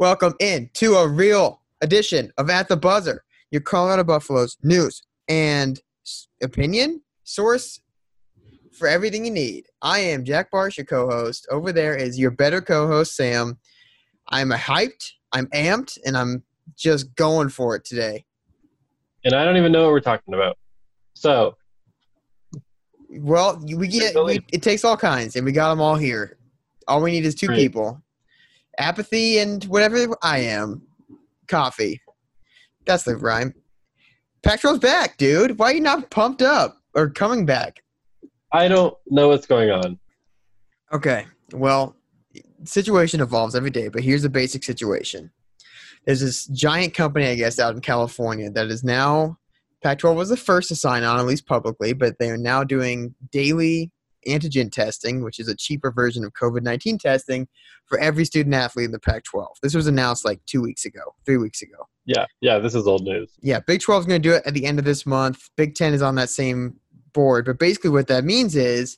Welcome in to a real edition of At the Buzzer, your Colorado Buffaloes news and opinion source for everything you need. I am Jack Barsh, your co-host. Over there is your better co-host, Sam. I'm hyped, I'm amped, and I'm just going for it today. And I don't even know what we're talking about. So, well, it takes all kinds, and we got them all here. All we need is two people. Apathy and whatever I am. Coffee. That's the rhyme. Pac-12's back, dude. Why are you not pumped up or coming back? I don't know what's going on. Okay. Well, situation evolves every day, but here's the basic situation. There's this giant company, I guess, out in California that is now – Pac-12 was the first to sign on, at least publicly, but they are now doing daily antigen testing, which is a cheaper version of COVID-19 testing, for every student-athlete in the Pac-12. This was announced like 3 weeks ago. Yeah, this is old news. Yeah, Big 12 is going to do it at the end of this month. Big 10 is on that same board. But basically what that means is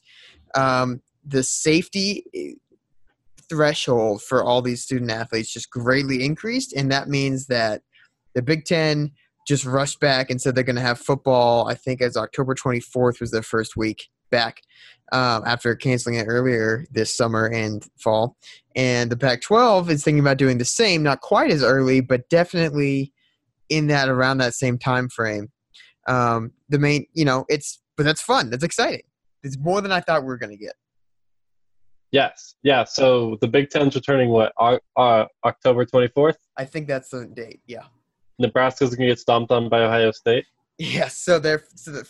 the safety – threshold for all these student athletes just greatly increased, and that means that the Big Ten just rushed back and said they're going to have football, I think, as October 24th was their first week back after canceling it earlier this summer and fall. And the Pac-12 is thinking about doing the same, not quite as early, but definitely in that around that same time frame. But that's fun. That's exciting. It's more than I thought we were going to get. Yes. Yeah. So the Big Ten's returning, what, October 24th? I think that's the date. Yeah. Nebraska's going to get stomped on by Ohio State. Yeah. So the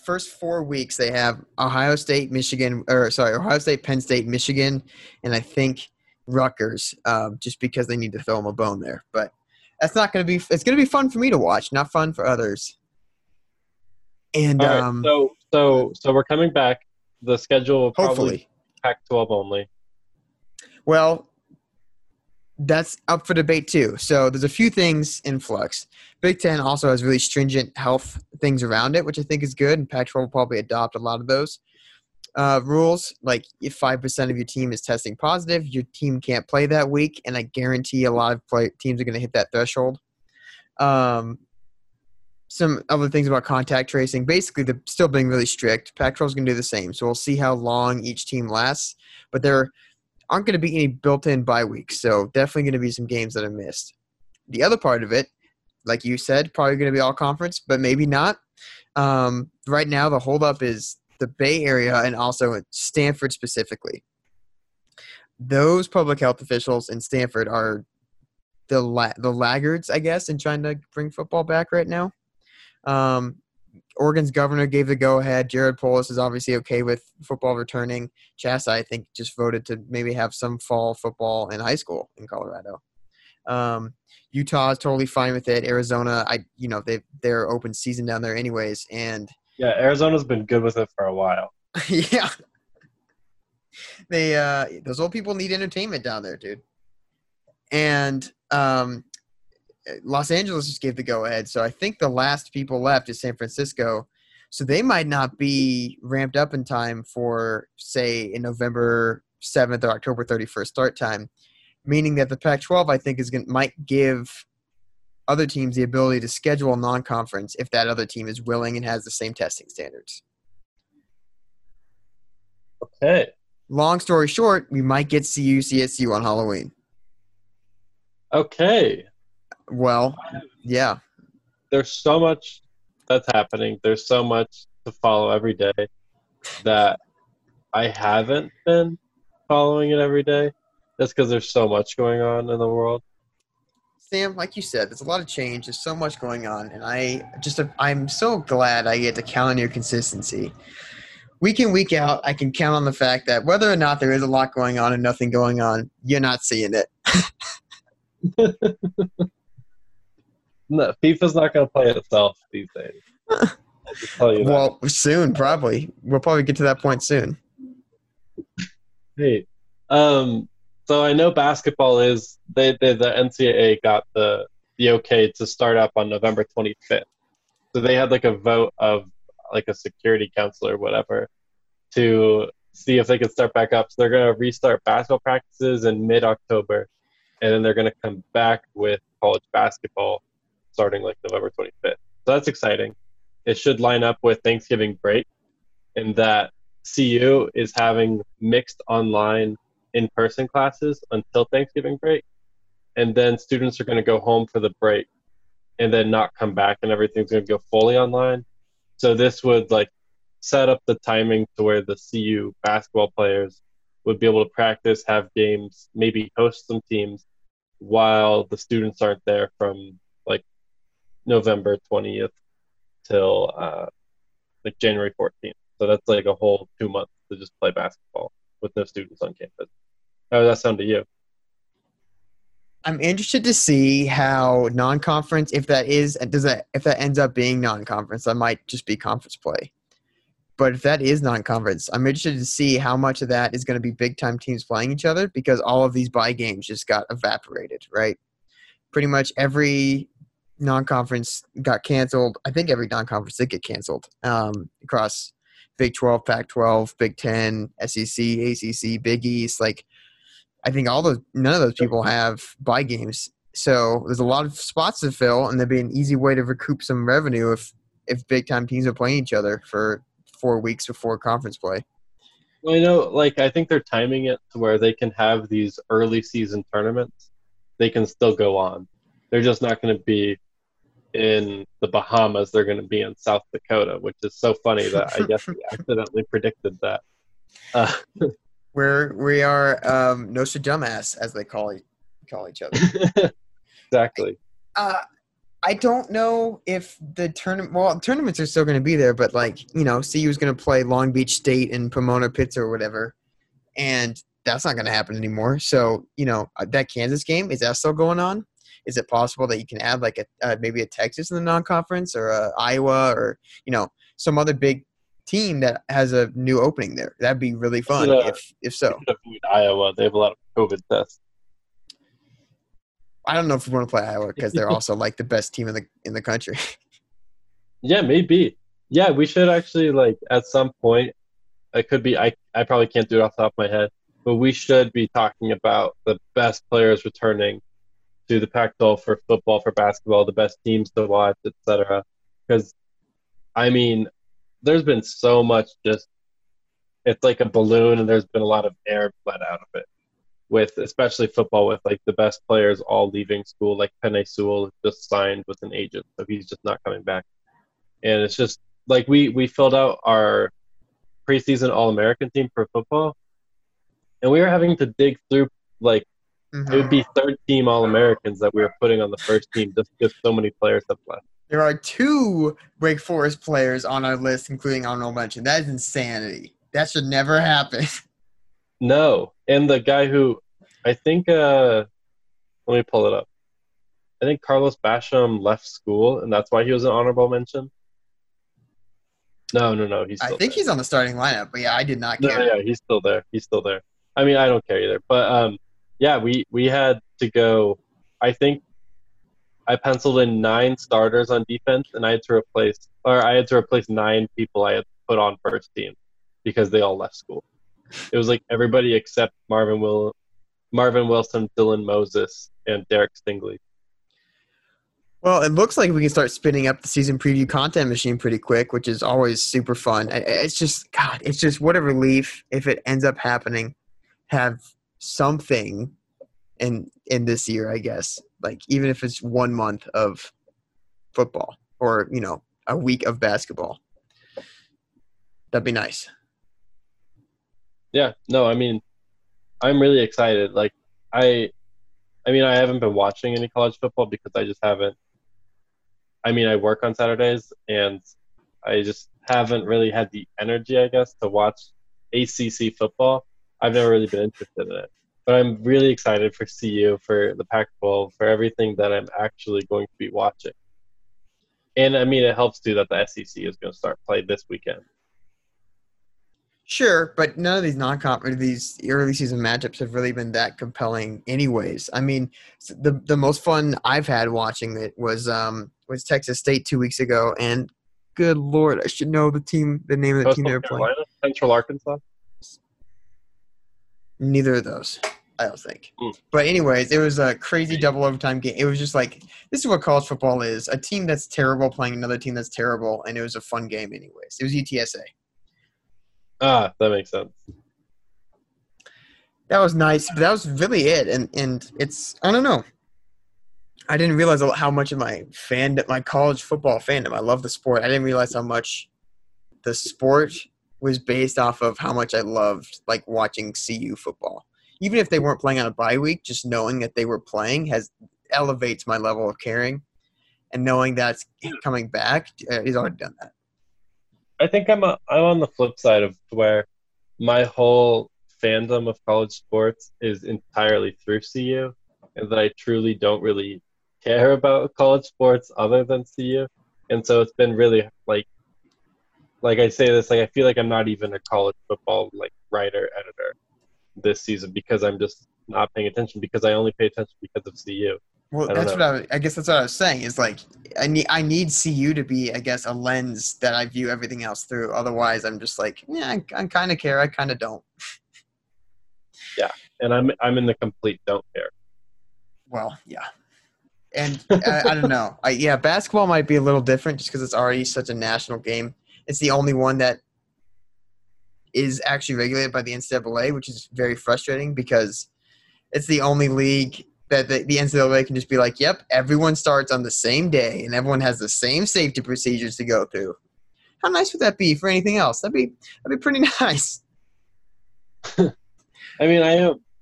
first 4 weeks they have Ohio State, Penn State, Michigan, and I think Rutgers, just because they need to throw them a bone there. But that's not going to be. It's going to be fun for me to watch, not fun for others. And all right, so we're coming back. The schedule will probably Pac-12 only. Well, that's up for debate too. So there's a few things in flux. Big Ten also has really stringent health things around it, which I think is good, and Pac-12 will probably adopt a lot of those rules. Like if 5% of your team is testing positive, your team can't play that week, and I guarantee a lot of teams are going to hit that threshold. Some other things about contact tracing. Basically, they're still being really strict. Pac-12 is going to do the same, so we'll see how long each team lasts. But they're aren't going to be any built-in bye weeks, so definitely going to be some games that are missed. The other part of it, like you said, probably going to be all conference, but maybe not. Right now, the holdup is the Bay Area and also Stanford specifically. Those public health officials in Stanford are the laggards, I guess, in trying to bring football back right now. Oregon's governor gave the go-ahead. Jared Polis is obviously okay with football returning. Chassa, I think, just voted to maybe have some fall football in high school in Colorado. Utah is totally fine with it. Arizona, they're open season down there anyways. And yeah, Arizona's been good with it for a while. Yeah. They those old people need entertainment down there, dude. And Los Angeles just gave the go-ahead, so I think the last people left is San Francisco, so they might not be ramped up in time for, say, a November 7th or October 31st start time, meaning that the Pac-12, I think, might give other teams the ability to schedule non-conference if that other team is willing and has the same testing standards. Okay. Long story short, we might get CU/CSU on Halloween. Okay. Well, yeah. There's so much that's happening. There's so much to follow every day that I haven't been following it every day. That's because there's so much going on in the world. Sam, like you said, there's a lot of change. There's so much going on. And I'm so glad I get to count on your consistency. Week in, week out, I can count on the fact that whether or not there is a lot going on and nothing going on, you're not seeing it. No, FIFA's not going to play itself these days. I'll just tell you that. Well, soon, probably. We'll probably get to that point soon. Hey, so I know basketball is the NCAA got the okay to start up on November 25th. So they had like a vote of like a security council or whatever to see if they could start back up. So they're going to restart basketball practices in mid-October. and then they're going to come back with college basketball starting like November 25th. So that's exciting. It should line up with Thanksgiving break in that CU is having mixed online in-person classes until Thanksgiving break, and then students are going to go home for the break and then not come back, and everything's going to go fully online. So this would like set up the timing to where the CU basketball players would be able to practice, have games, maybe host some teams while the students aren't there from like November 20th till like January 14th. So that's like a whole 2 months to just play basketball with no students on campus. How does that sound to you? I'm interested to see how non-conference, if that is, if that ends up being non-conference, that might just be conference play. But if that is non-conference, I'm interested to see how much of that is going to be big-time teams playing each other, because all of these bye games just got evaporated, right? Pretty much every non-conference got canceled. I think every non-conference did get canceled across Big 12, Pac-12, Big 10, SEC, ACC, Big East. Like, I think none of those people have bye games. So there's a lot of spots to fill, and there'd be an easy way to recoup some revenue if big-time teams are playing each other for 4 weeks before conference play. Well, you know, like, I think they're timing it to where they can have these early season tournaments. They can still go on. They're just not going to be in the Bahamas. They're going to be in South Dakota, which is so funny that I guess we accidentally predicted that. We are Nostradamus, as they call each other. Exactly. I don't know if the tournament – well, tournaments are still going to be there, but, like, you know, CU is going to play Long Beach State and Pomona Pitts or whatever, and that's not going to happen anymore. So, you know, that Kansas game, is that still going on? Is it possible that you can add, like, maybe a Texas in the non-conference, or Iowa, or, you know, some other big team that has a new opening there? That would be really fun if so. Iowa, they have a lot of COVID tests. I don't know if we want to play Iowa because they're also like the best team in the country. Yeah, maybe. Yeah, we should actually, like, at some point. It could be. I probably can't do it off the top of my head, but we should be talking about the best players returning to the Pac-12 for football, for basketball, the best teams to watch, etc. Because, I mean, there's been so much. Just, it's like a balloon, and there's been a lot of air let out of it. With especially football, with like the best players all leaving school, like Penei Sewell just signed with an agent, so he's just not coming back. And it's just like we filled out our preseason All-American team for football, and we were having to dig through, like, it would be third-team All-Americans that we were putting on the first team just because so many players have left. There are 2 Wake Forest players on our list, including honorable mention. That is insanity. That should never happen. No, and the guy who, I think, let me pull it up. I think Carlos Basham left school, and that's why he was an honorable mention. No. He's still he's on the starting lineup, but yeah, I did not care. No, yeah, he's still there. I mean, I don't care either. But, yeah, we had to go – I think I penciled in 9 starters on defense, and I had to replace 9 people I had put on first team because they all left school. It was like everybody except Marvin Wilson, Dylan Moses, and Derek Stingley. Well, it looks like we can start spinning up the season preview content machine pretty quick, which is always super fun. It's just, God, it's just what a relief if it ends up happening. Have something in this year, I guess. Like, even if it's 1 month of football or, you know, a week of basketball, that'd be nice. Yeah, no, I mean, I'm really excited. Like, I mean, I haven't been watching any college football because I just haven't. I mean, I work on Saturdays, and I just haven't really had the energy, I guess, to watch ACC football. I've never really been interested in it. But I'm really excited for CU, for the Pac-12, for everything that I'm actually going to be watching. And, I mean, it helps, too, that the SEC is going to start play this weekend. Sure, but none of these non-conference, these early season matchups have really been that compelling, anyways. I mean, the most fun I've had watching it was Texas State 2 weeks ago, and good Lord, I should know the name of the team they were playing. Central Arkansas. Neither of those. I don't think. But anyways, it was a crazy double overtime game. It was just like, this is what college football is. A team that's terrible playing another team that's terrible, and it was a fun game anyways. It was UTSA. Ah, that makes sense. That was nice, but that was really it. And it's, I don't know. I didn't realize how much of my fandom, my college football fandom, I love the sport. I didn't realize how much the sport was based off of how much I loved, like, watching CU football. Even if they weren't playing on a bye week, just knowing that they were playing elevates my level of caring, and knowing that's coming back, he's already done that. I think I'm on the flip side of where my whole fandom of college sports is entirely through CU, and that I truly don't really care about college sports other than CU, and so it's been really like I say this, like, I feel like I'm not even a college football writer editor this season because I'm just not paying attention because I only pay attention because of CU. Well, I guess that's what I was saying is I need CU to be, I guess, a lens that I view everything else through. Otherwise, I'm just like, yeah, I kind of care. I kind of don't. Yeah. And I'm in the complete don't care. Well, yeah. And I don't know. Basketball might be a little different just because it's already such a national game. It's the only one that is actually regulated by the NCAA, which is very frustrating because it's the only league that the NCAA can just be like, yep, everyone starts on the same day and everyone has the same safety procedures to go through. How nice would that be for anything else? That'd be pretty nice. I mean,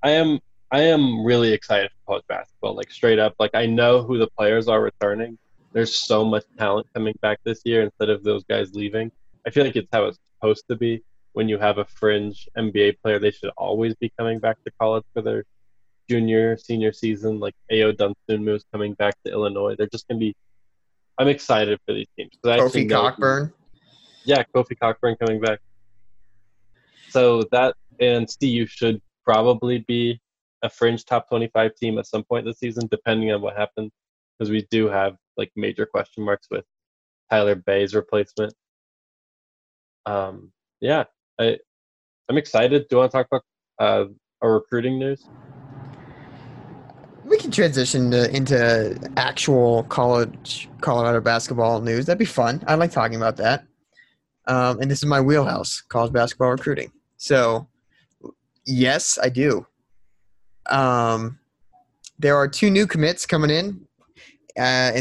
I am really excited for college basketball, straight up. I know who the players are returning. There's so much talent coming back this year instead of those guys leaving. I feel like it's how it's supposed to be. When you have a fringe NBA player, they should always be coming back to college for their junior, senior season. Like Ayo Dunsunmu is coming back to Illinois. They're just going to be – I'm excited for these teams. Kofi Cockburn. Yeah, Kofi Cockburn coming back. So that – and CU should probably be a fringe top 25 team at some point this season, depending on what happens, because we do have major question marks with Tyler Bay's replacement. Yeah. I'm excited. Do you want to talk about our recruiting news? We can transition into actual Colorado basketball news. That'd be fun. I like talking about that. And this is my wheelhouse, college basketball recruiting. So, yes, I do. There are two new commits coming in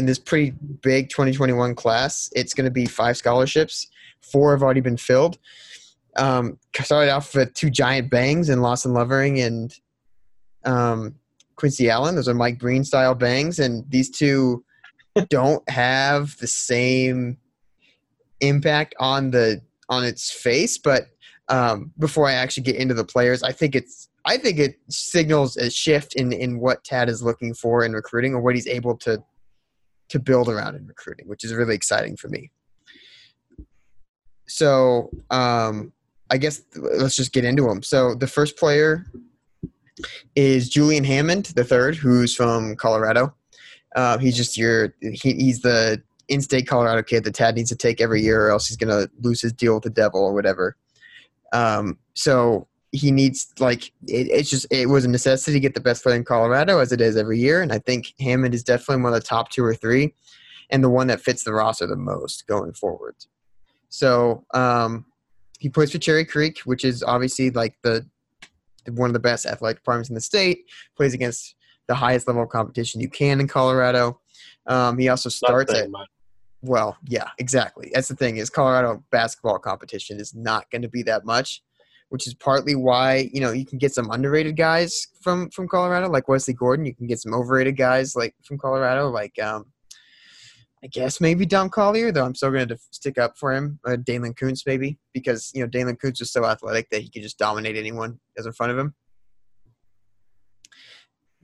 this pretty big 2021 class. It's going to be 5 scholarships. 4 have already been filled. Started off with 2 giant bangs in Lawson Lovering and Quincy Allen. Those are Mike Breen style bangs, and these two don't have the same impact on its face. But before I actually get into the players, I think it signals a shift in what Tad is looking for in recruiting, or what he's able to build around in recruiting, which is really exciting for me. So I guess let's just get into them. So the first player is Julian Hammond III, who's from Colorado. He's the in-state Colorado kid that Tad needs to take every year, or else he's going to lose his deal with the devil or whatever. So he needs it was a necessity to get the best player in Colorado, as it is every year, and I think Hammond is definitely one of the top 2 or 3, and the one that fits the roster the most going forward. So he plays for Cherry Creek, which is obviously one of the best athletic departments in the state. Plays against the highest level of competition you can in Colorado. He also starts at – well, yeah, exactly. That's the thing is Colorado basketball competition is not going to be that much, which is partly why, you can get some underrated guys from Colorado, like Wesley Gordon. You can get some overrated guys from Colorado, I guess maybe Dom Collier, though I'm still going to stick up for him. Daylon Koontz maybe, because, Daylon Koontz was so athletic that he could just dominate anyone as in front of him.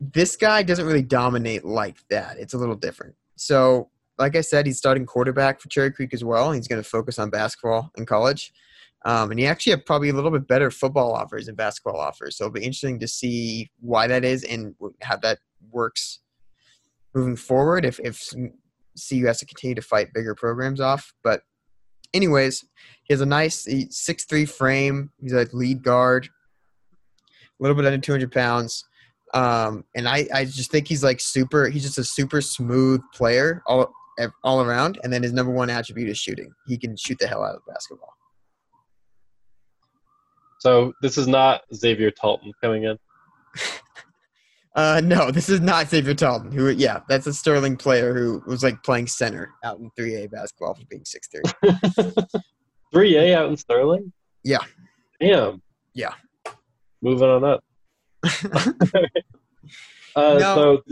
This guy doesn't really dominate like that. It's a little different. So, like I said, he's starting quarterback for Cherry Creek as well. He's going to focus on basketball in college. And he actually had probably a little bit better football offers than basketball offers. So it'll be interesting to see why that is and how that works moving forward if CU has to continue to fight bigger programs off. But anyways, he has a nice 6'3" frame. He's lead guard, a little bit under 200 pounds. And I just think he's like super – he's just a super smooth player all around. And then his number one attribute is shooting. He can shoot the hell out of basketball. So this is not Xavier Talton coming in? No, this is not Xavier Talton. That's a Sterling player who was like playing center out in 3A basketball for being 6'3". 3A out in Sterling? Yeah. Damn. Yeah. Moving on up. So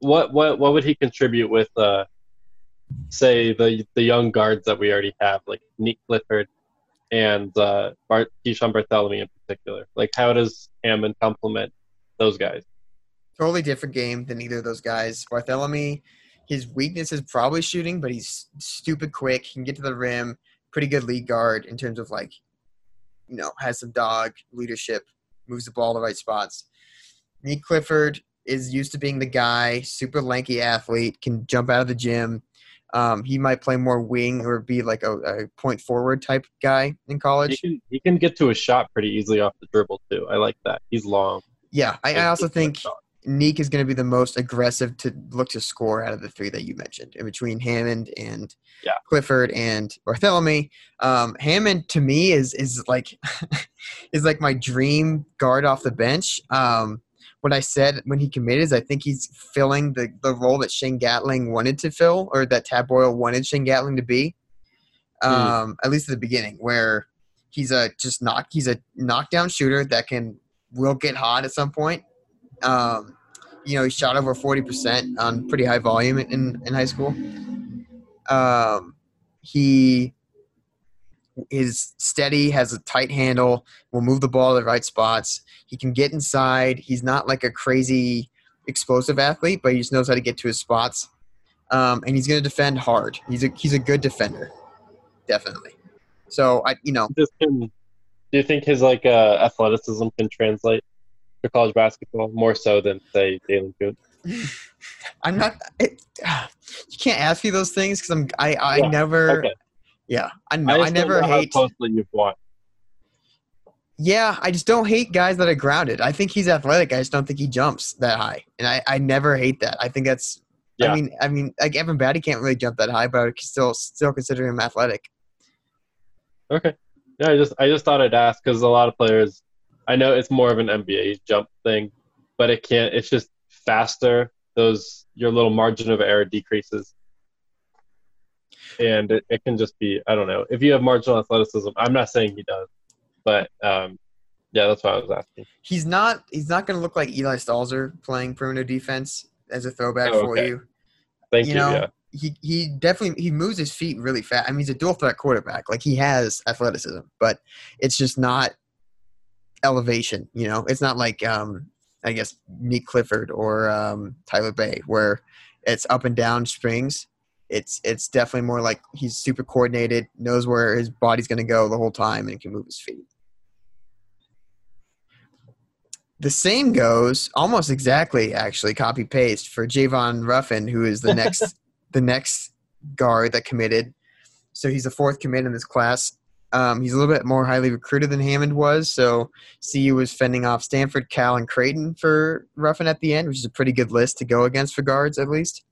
what would he contribute with, say, the young guards that we already have, like Nate Clifford and Keyshawn Bartholomew in particular? Like, how does Hammond complement those guys? Totally different game than either of those guys. Bartholomew, his weakness is probably shooting, but he's stupid quick. He can get to the rim. Pretty good lead guard in terms of, like, you know, has some dog, leadership, moves the ball to the right spots. Nate Clifford is used to being the guy, super lanky athlete, can jump out of the gym. He might play more wing or be like a point forward type guy in college. He can get to a shot pretty easily off the dribble too. I like that. He's long. Yeah, I also think Neek is going to be the most aggressive to look to score out of the three that you mentioned, in between Hammond and Clifford and Bartholomew. Hammond to me is like is like my dream guard off the bench. What I said when he committed is I think he's filling the role that Shane Gatling wanted to fill, or that Tad Boyle wanted Shane Gatling to be, at least at the beginning, where he's a knockdown shooter that will get hot at some point. He shot over 40% on pretty high volume in high school. He is steady, has a tight handle, will move the ball to the right spots. He can get inside. He's not like a crazy explosive athlete, but he just knows how to get to his spots. And he's going to defend hard. He's a good defender, definitely. So do you think his athleticism can translate to college basketball more so than, say, Daylon Koontz? You can't ask me those things because I never. Okay. Yeah, I know. I never hate. How closely you've watched. Yeah, I just don't hate guys that are grounded. I think he's athletic. I just don't think he jumps that high, and I never hate that. I think that's. Yeah. I mean, like Evan Batty can't really jump that high, but I would still consider him athletic. Okay. Yeah, I just thought I'd ask because a lot of players. I know it's more of an NBA jump thing, but it can't. It's just faster. Your little margin of error decreases. And it can just be, I don't know, if you have marginal athleticism. I'm not saying he does, but that's why I was asking. He's not going to look like Eli Stalzer playing perimeter defense as a throwback for you. Thank you. He definitely moves his feet really fast. I mean, he's a dual threat quarterback. Like, he has athleticism, but it's just not elevation. It's not like I guess Nate Clifford or Tyler Bay, where it's up and down springs. It's definitely more like he's super coordinated, knows where his body's going to go the whole time, and can move his feet. The same goes almost exactly, actually, copy-paste for Javon Ruffin, who is the next guard that committed. So he's the fourth commit in this class. He's a little bit more highly recruited than Hammond was. So CU was fending off Stanford, Cal, and Creighton for Ruffin at the end, which is a pretty good list to go against for guards, at least.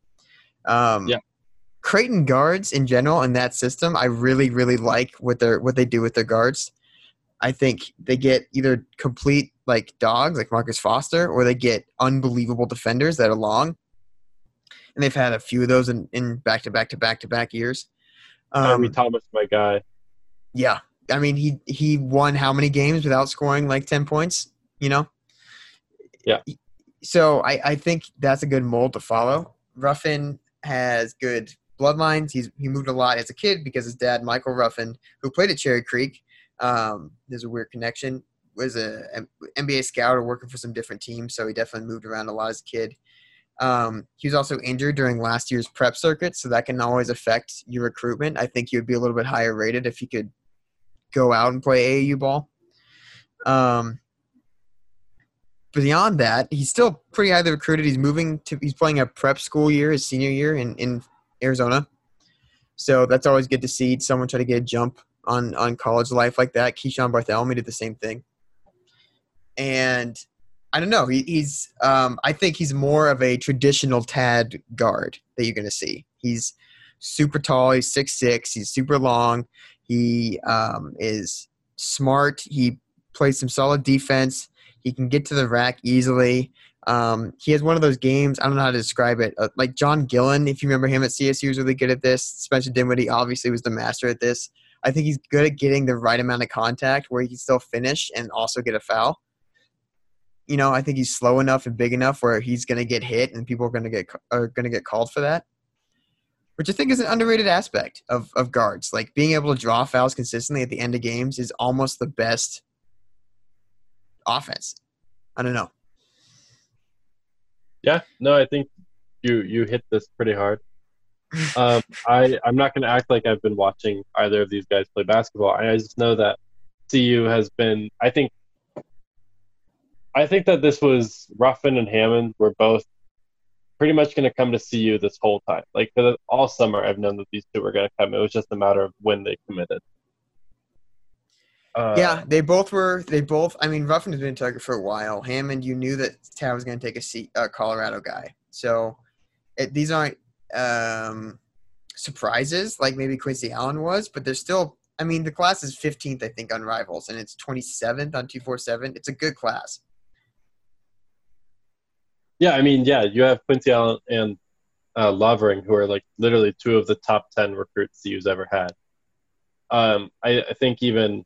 Creighton guards in general in that system, I really, really like what they do with their guards. I think they get either complete like dogs like Marcus Foster, or they get unbelievable defenders that are long. And they've had a few of those in back-to-back years. Tommy Thomas, my guy. Yeah. I mean, he won how many games without scoring like 10 points, Yeah. So I think that's a good mold to follow. Ruffin has good – bloodlines. He moved a lot as a kid because his dad, Michael Ruffin, who played at Cherry Creek, there's a weird connection, was an NBA scout or working for some different teams, so he definitely moved around a lot as a kid. He was also injured during last year's prep circuit, so that can always affect your recruitment. I think he would be a little bit higher rated if he could go out and play AAU ball. Beyond that, he's still pretty highly recruited. He's playing a prep school year, his senior year in Arizona. So that's always good to see someone try to get a jump on college life like that. Keyshawn Bartholomew did the same thing. And I don't know. He's I think he's more of a traditional Tad guard that you're going to see. He's super tall. He's 6'6". He's super long. He is smart. He plays some solid defense. He can get to the rack easily. He has one of those games, I don't know how to describe it, like John Gillen, if you remember him at CSU, was really good at this. Spencer Dinwiddie obviously was the master at this. I think he's good at getting the right amount of contact where he can still finish and also get a foul. You know, I think he's slow enough and big enough where he's going to get hit and people are going to get called for that, which I think is an underrated aspect of guards. Like being able to draw fouls consistently at the end of games is almost the best offense. I don't know. Yeah, no, I think you hit this pretty hard. I'm not going to act like I've been watching either of these guys play basketball. I just know that CU has been – I think that this was Ruffin and Hammond were both pretty much going to come to CU this whole time. Like all summer I've known that these two were going to come. It was just a matter of when they committed. Yeah, they both. I mean, Ruffin has been in target for a while. Hammond, you knew that Tad was going to take a Colorado guy. So these aren't surprises like maybe Quincy Allen was, but they're still. I mean, the class is 15th, I think, on Rivals, and it's 27th on 247. It's a good class. Yeah, I mean, yeah, you have Quincy Allen and Lovering, who are like literally two of the top 10 recruits CU's ever had. I think even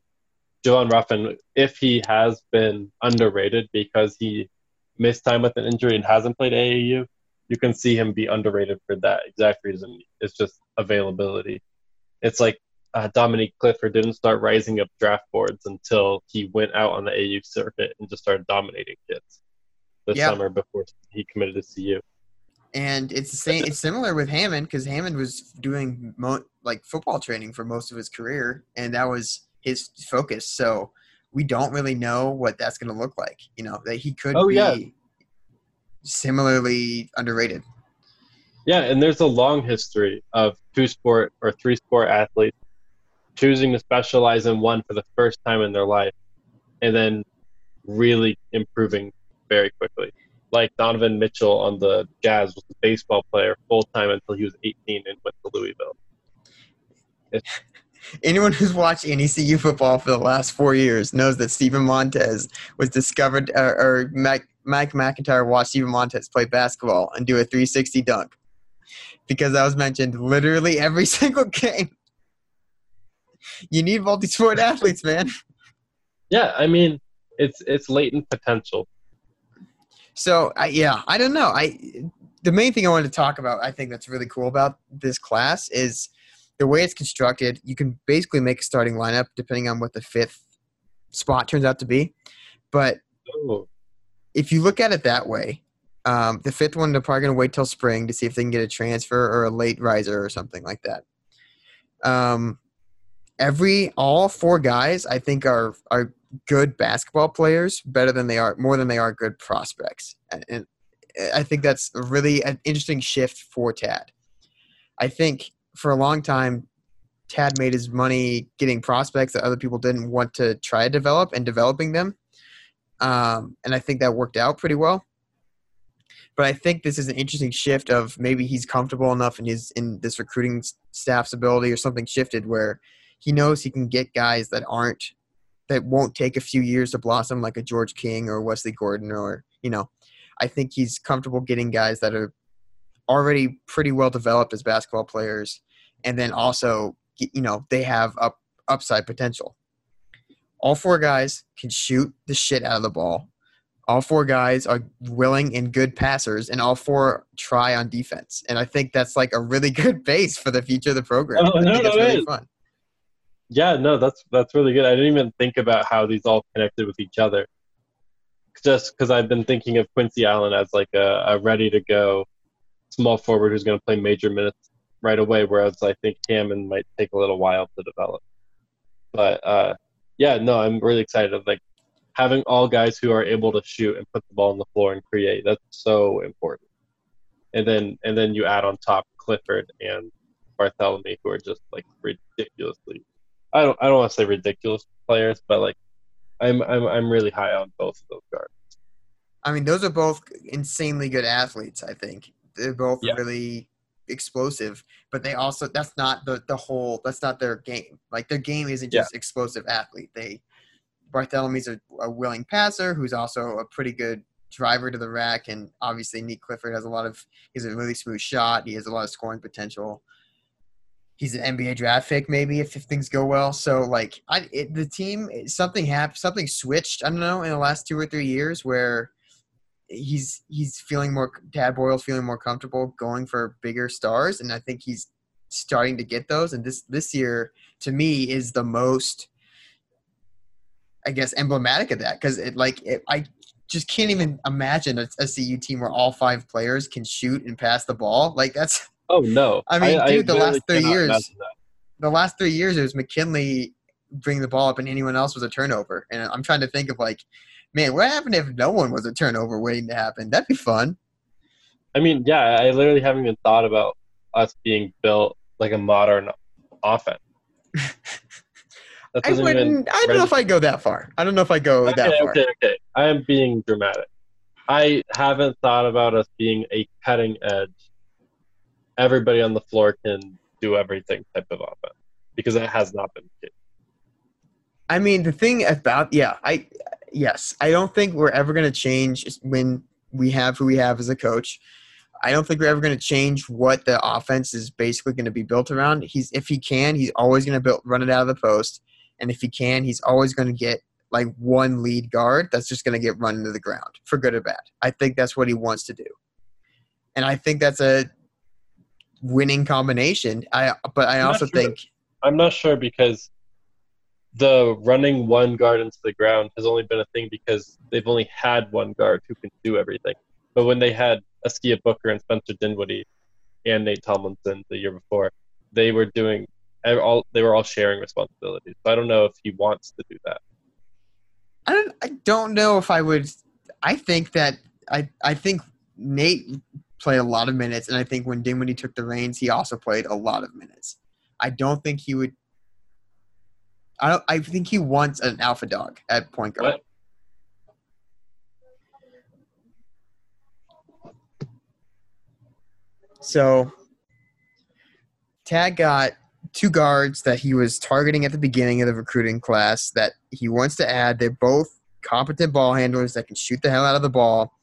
Javon Ruffin, if he has been underrated because he missed time with an injury and hasn't played AAU, you can see him be underrated for that exact reason. It's just availability. It's like Dominique Clifford didn't start rising up draft boards until he went out on the AAU circuit and just started dominating kids this summer before he committed to CU. And it's the same. It's similar with Hammond because Hammond was doing football training for most of his career, and that was his focus. So we don't really know what that's going to look like, you know, that he could be similarly underrated. Yeah. And there's a long history of two sport or three sport athletes choosing to specialize in one for the first time in their life and then really improving very quickly. Like Donovan Mitchell on the Jazz was a baseball player full time until he was 18 and went to Louisville. Anyone who's watched NCU football for the last 4 years knows that Stephen Montez was discovered, or Mike McIntyre watched Stephen Montez play basketball and do a 360 dunk, because that was mentioned literally every single game. You need multi-sport athletes, man. Yeah, I mean, it's latent potential. So, I don't know. The main thing I wanted to talk about, I think that's really cool about this class is – the way it's constructed, you can basically make a starting lineup depending on what the fifth spot turns out to be. But if you look at it that way, the fifth one, they're probably going to wait till spring to see if they can get a transfer or a late riser or something like that. All four guys, I think, are good basketball players, more than they are good prospects. And I think that's really an interesting shift for Tad. I think for a long time, Tad made his money getting prospects that other people didn't want to try to develop and developing them. And I think that worked out pretty well. But I think this is an interesting shift of maybe he's comfortable enough in this recruiting staff's ability or something shifted where he knows he can get guys that won't take a few years to blossom, like a George King or Wesley Gordon or, you know, I think he's comfortable getting guys that are already pretty well developed as basketball players, and then also, you know, they have upside potential. All four guys can shoot the shit out of the ball. All four guys are willing and good passers, and all four try on defense. And I think that's like a really good base for the future of the program. Fun. Yeah, no, that's really good. I didn't even think about how these all connected with each other. Just because I've been thinking of Quincy Allen as like a ready-to-go small forward who's going to play major minutes right away, whereas I think Hammond might take a little while to develop. But, I'm really excited of, like, having all guys who are able to shoot and put the ball on the floor and create. That's so important. And then you add on top Clifford and Bartholomew, who are just, like, ridiculously – I don't want to say ridiculous players, but, like, I'm really high on both of those guards. I mean, those are both insanely good athletes, I think. They're both really explosive, but they also – that's not the whole – that's not their game. Like, their game isn't just explosive athlete. Bartholomew's a willing passer who's also a pretty good driver to the rack, and obviously Nate Clifford has a lot of – he's a really smooth shot. He has a lot of scoring potential. He's an NBA draft pick, maybe, if things go well. So, like, the team, something switched, I don't know, in the last 2 or 3 years where he's feeling more – Tad Boyle's feeling more comfortable going for bigger stars, and I think he's starting to get those. And this year, to me, is the most, I guess, emblematic of that because, I just can't even imagine a CU team where all 5 players can shoot and pass the ball. Like, that's – Oh, no. I mean, the last 3 years, it was McKinley bringing the ball up and anyone else was a turnover. And I'm trying to think of, like, man, what happened if no one was a turnover waiting to happen? That'd be fun. I mean, yeah, I literally haven't even thought about us being built like a modern offense. I don't know if I go that far. I don't know if I go that far. Okay. I am being dramatic. I haven't thought about us being a cutting edge, everybody on the floor can do everything type of offense, because that has not been the case. I mean, the thing about – I don't think we're ever going to change when we have who we have as a coach. I don't think we're ever going to change what the offense is basically going to be built around. If he can, he's always going to run it out of the post. And if he can, he's always going to get, like, one lead guard that's just going to get run into the ground, for good or bad. I think that's what he wants to do. And I think that's a – winning combination. I'm not sure, because the running one guard into the ground has only been a thing because they've only had one guard who can do everything. But when they had Askia Booker and Spencer Dinwiddie and Nate Tomlinson the year before, they were all sharing responsibilities. So I don't know if he wants to do that. I don't know if I would. I think that I think Nate played a lot of minutes, and I think when Dinwiddie took the reins, he also played a lot of minutes. I don't think he would – I think he wants an alpha dog at point guard. What? So, Tad got 2 guards that he was targeting at the beginning of the recruiting class that he wants to add. They're both competent ball handlers that can shoot the hell out of the ball,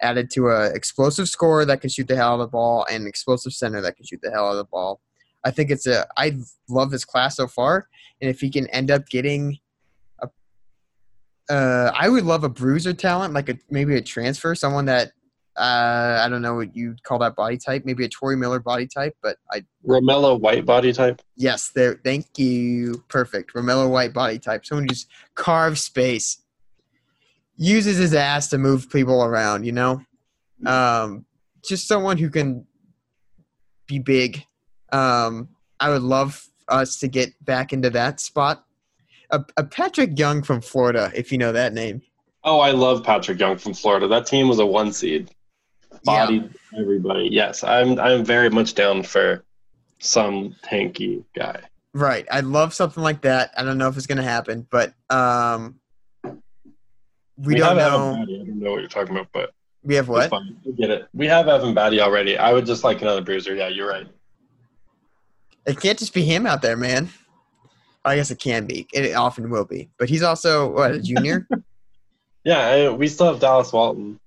added to an explosive scorer that can shoot the hell out of the ball and an explosive center that can shoot the hell out of the ball. I think I love this class so far, and if he can end up getting I would love a bruiser talent, like maybe a transfer, someone that I don't know what you'd call that body type, maybe a Torrey Miller body type, Romello White body type? Yes, there. Thank you. Perfect. Romello White body type. Someone who just carves space. Uses his ass to move people around, you know? Just someone who can be big. I would love us to get back into that spot. A Patrick Young from Florida, if you know that name. Oh, I love Patrick Young from Florida. That team was a 1 seed. Bodied everybody. Yes, I'm very much down for some tanky guy. Right. I'd love something like that. I don't know if it's going to happen, but We don't know. Evan Batty. I don't know what you're talking about, but we have what? We get it. We have Evan Batty already. I would just like another bruiser. Yeah, you're right. It can't just be him out there, man. I guess it can be. It often will be. But he's also a junior. We still have Dallas Walton.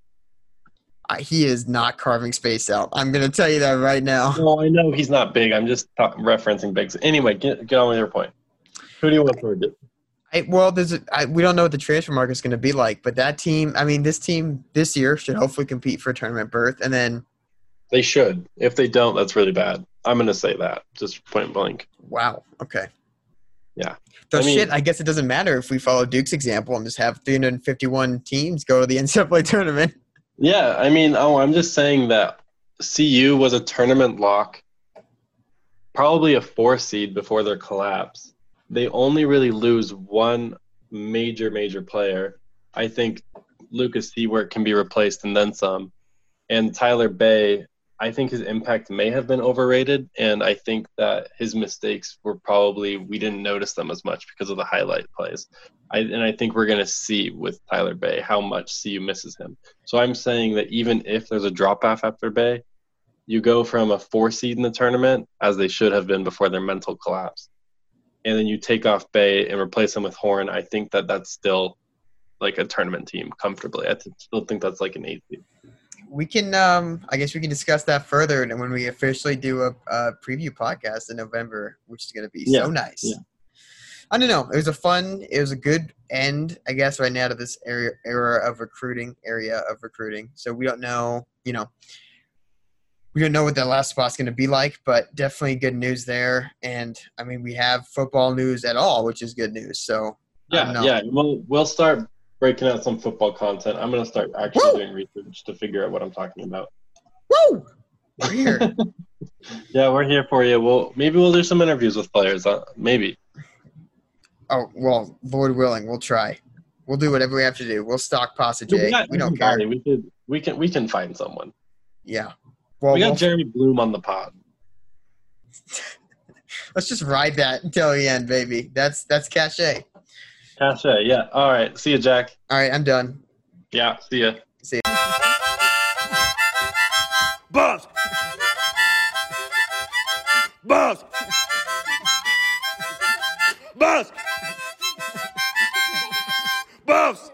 He is not carving space out. I'm going to tell you that right now. Well, I know he's not big. I'm just referencing bigs. Anyway, get on with your point. Who do you want to do? We don't know what the transfer market is going to be like, but that team – I mean, this team this year should hopefully compete for a tournament berth, and then – They should. If they don't, that's really bad. I'm going to say that, just point blank. Wow. Okay. Yeah. I guess it doesn't matter if we follow Duke's example and just have 351 teams go to the NCAA tournament. Yeah, I mean, I'm just saying that CU was a tournament lock, probably a 4 seed before their collapse. They only really lose one major player. I think Lucas Seward can be replaced and then some. And Tyler Bay, I think his impact may have been overrated, and I think that his mistakes were probably, we didn't notice them as much because of the highlight plays. I think we're going to see with Tyler Bay how much CU misses him. So I'm saying that even if there's a drop-off after Bay, you go from a 4 seed in the tournament, as they should have been before their mental collapse, and then you take off Bay and replace him with Horn. I think that that's still like a tournament team comfortably. I still think that's like an 8 seed. We can, I guess we can discuss that further when we officially do a preview podcast in November, which is going to be so nice. Yeah. I don't know. It was a fun, it was a good end, I guess, right now to this era of recruiting. So we don't know, we don't know what that last spot's going to be like, but definitely good news there. And I mean, we have football news at all, which is good news. So we'll start breaking out some football content. I'm going to start actually doing research to figure out what I'm talking about. Woo! We're here. Yeah, we're here for you. Maybe we'll do some interviews with players. Maybe. Oh, well, Lord willing, we'll try. We'll do whatever we have to do. We'll stock Pasa J. We don't care. We can find someone. Yeah. Well, we got Jeremy Bloom on the pod. Let's just ride that until the end, baby. That's cachet. Cachet, yeah. All right. See you, Jack. All right, I'm done. Yeah, see ya. See ya. Buzz! Buzz! Buzz! Buzz!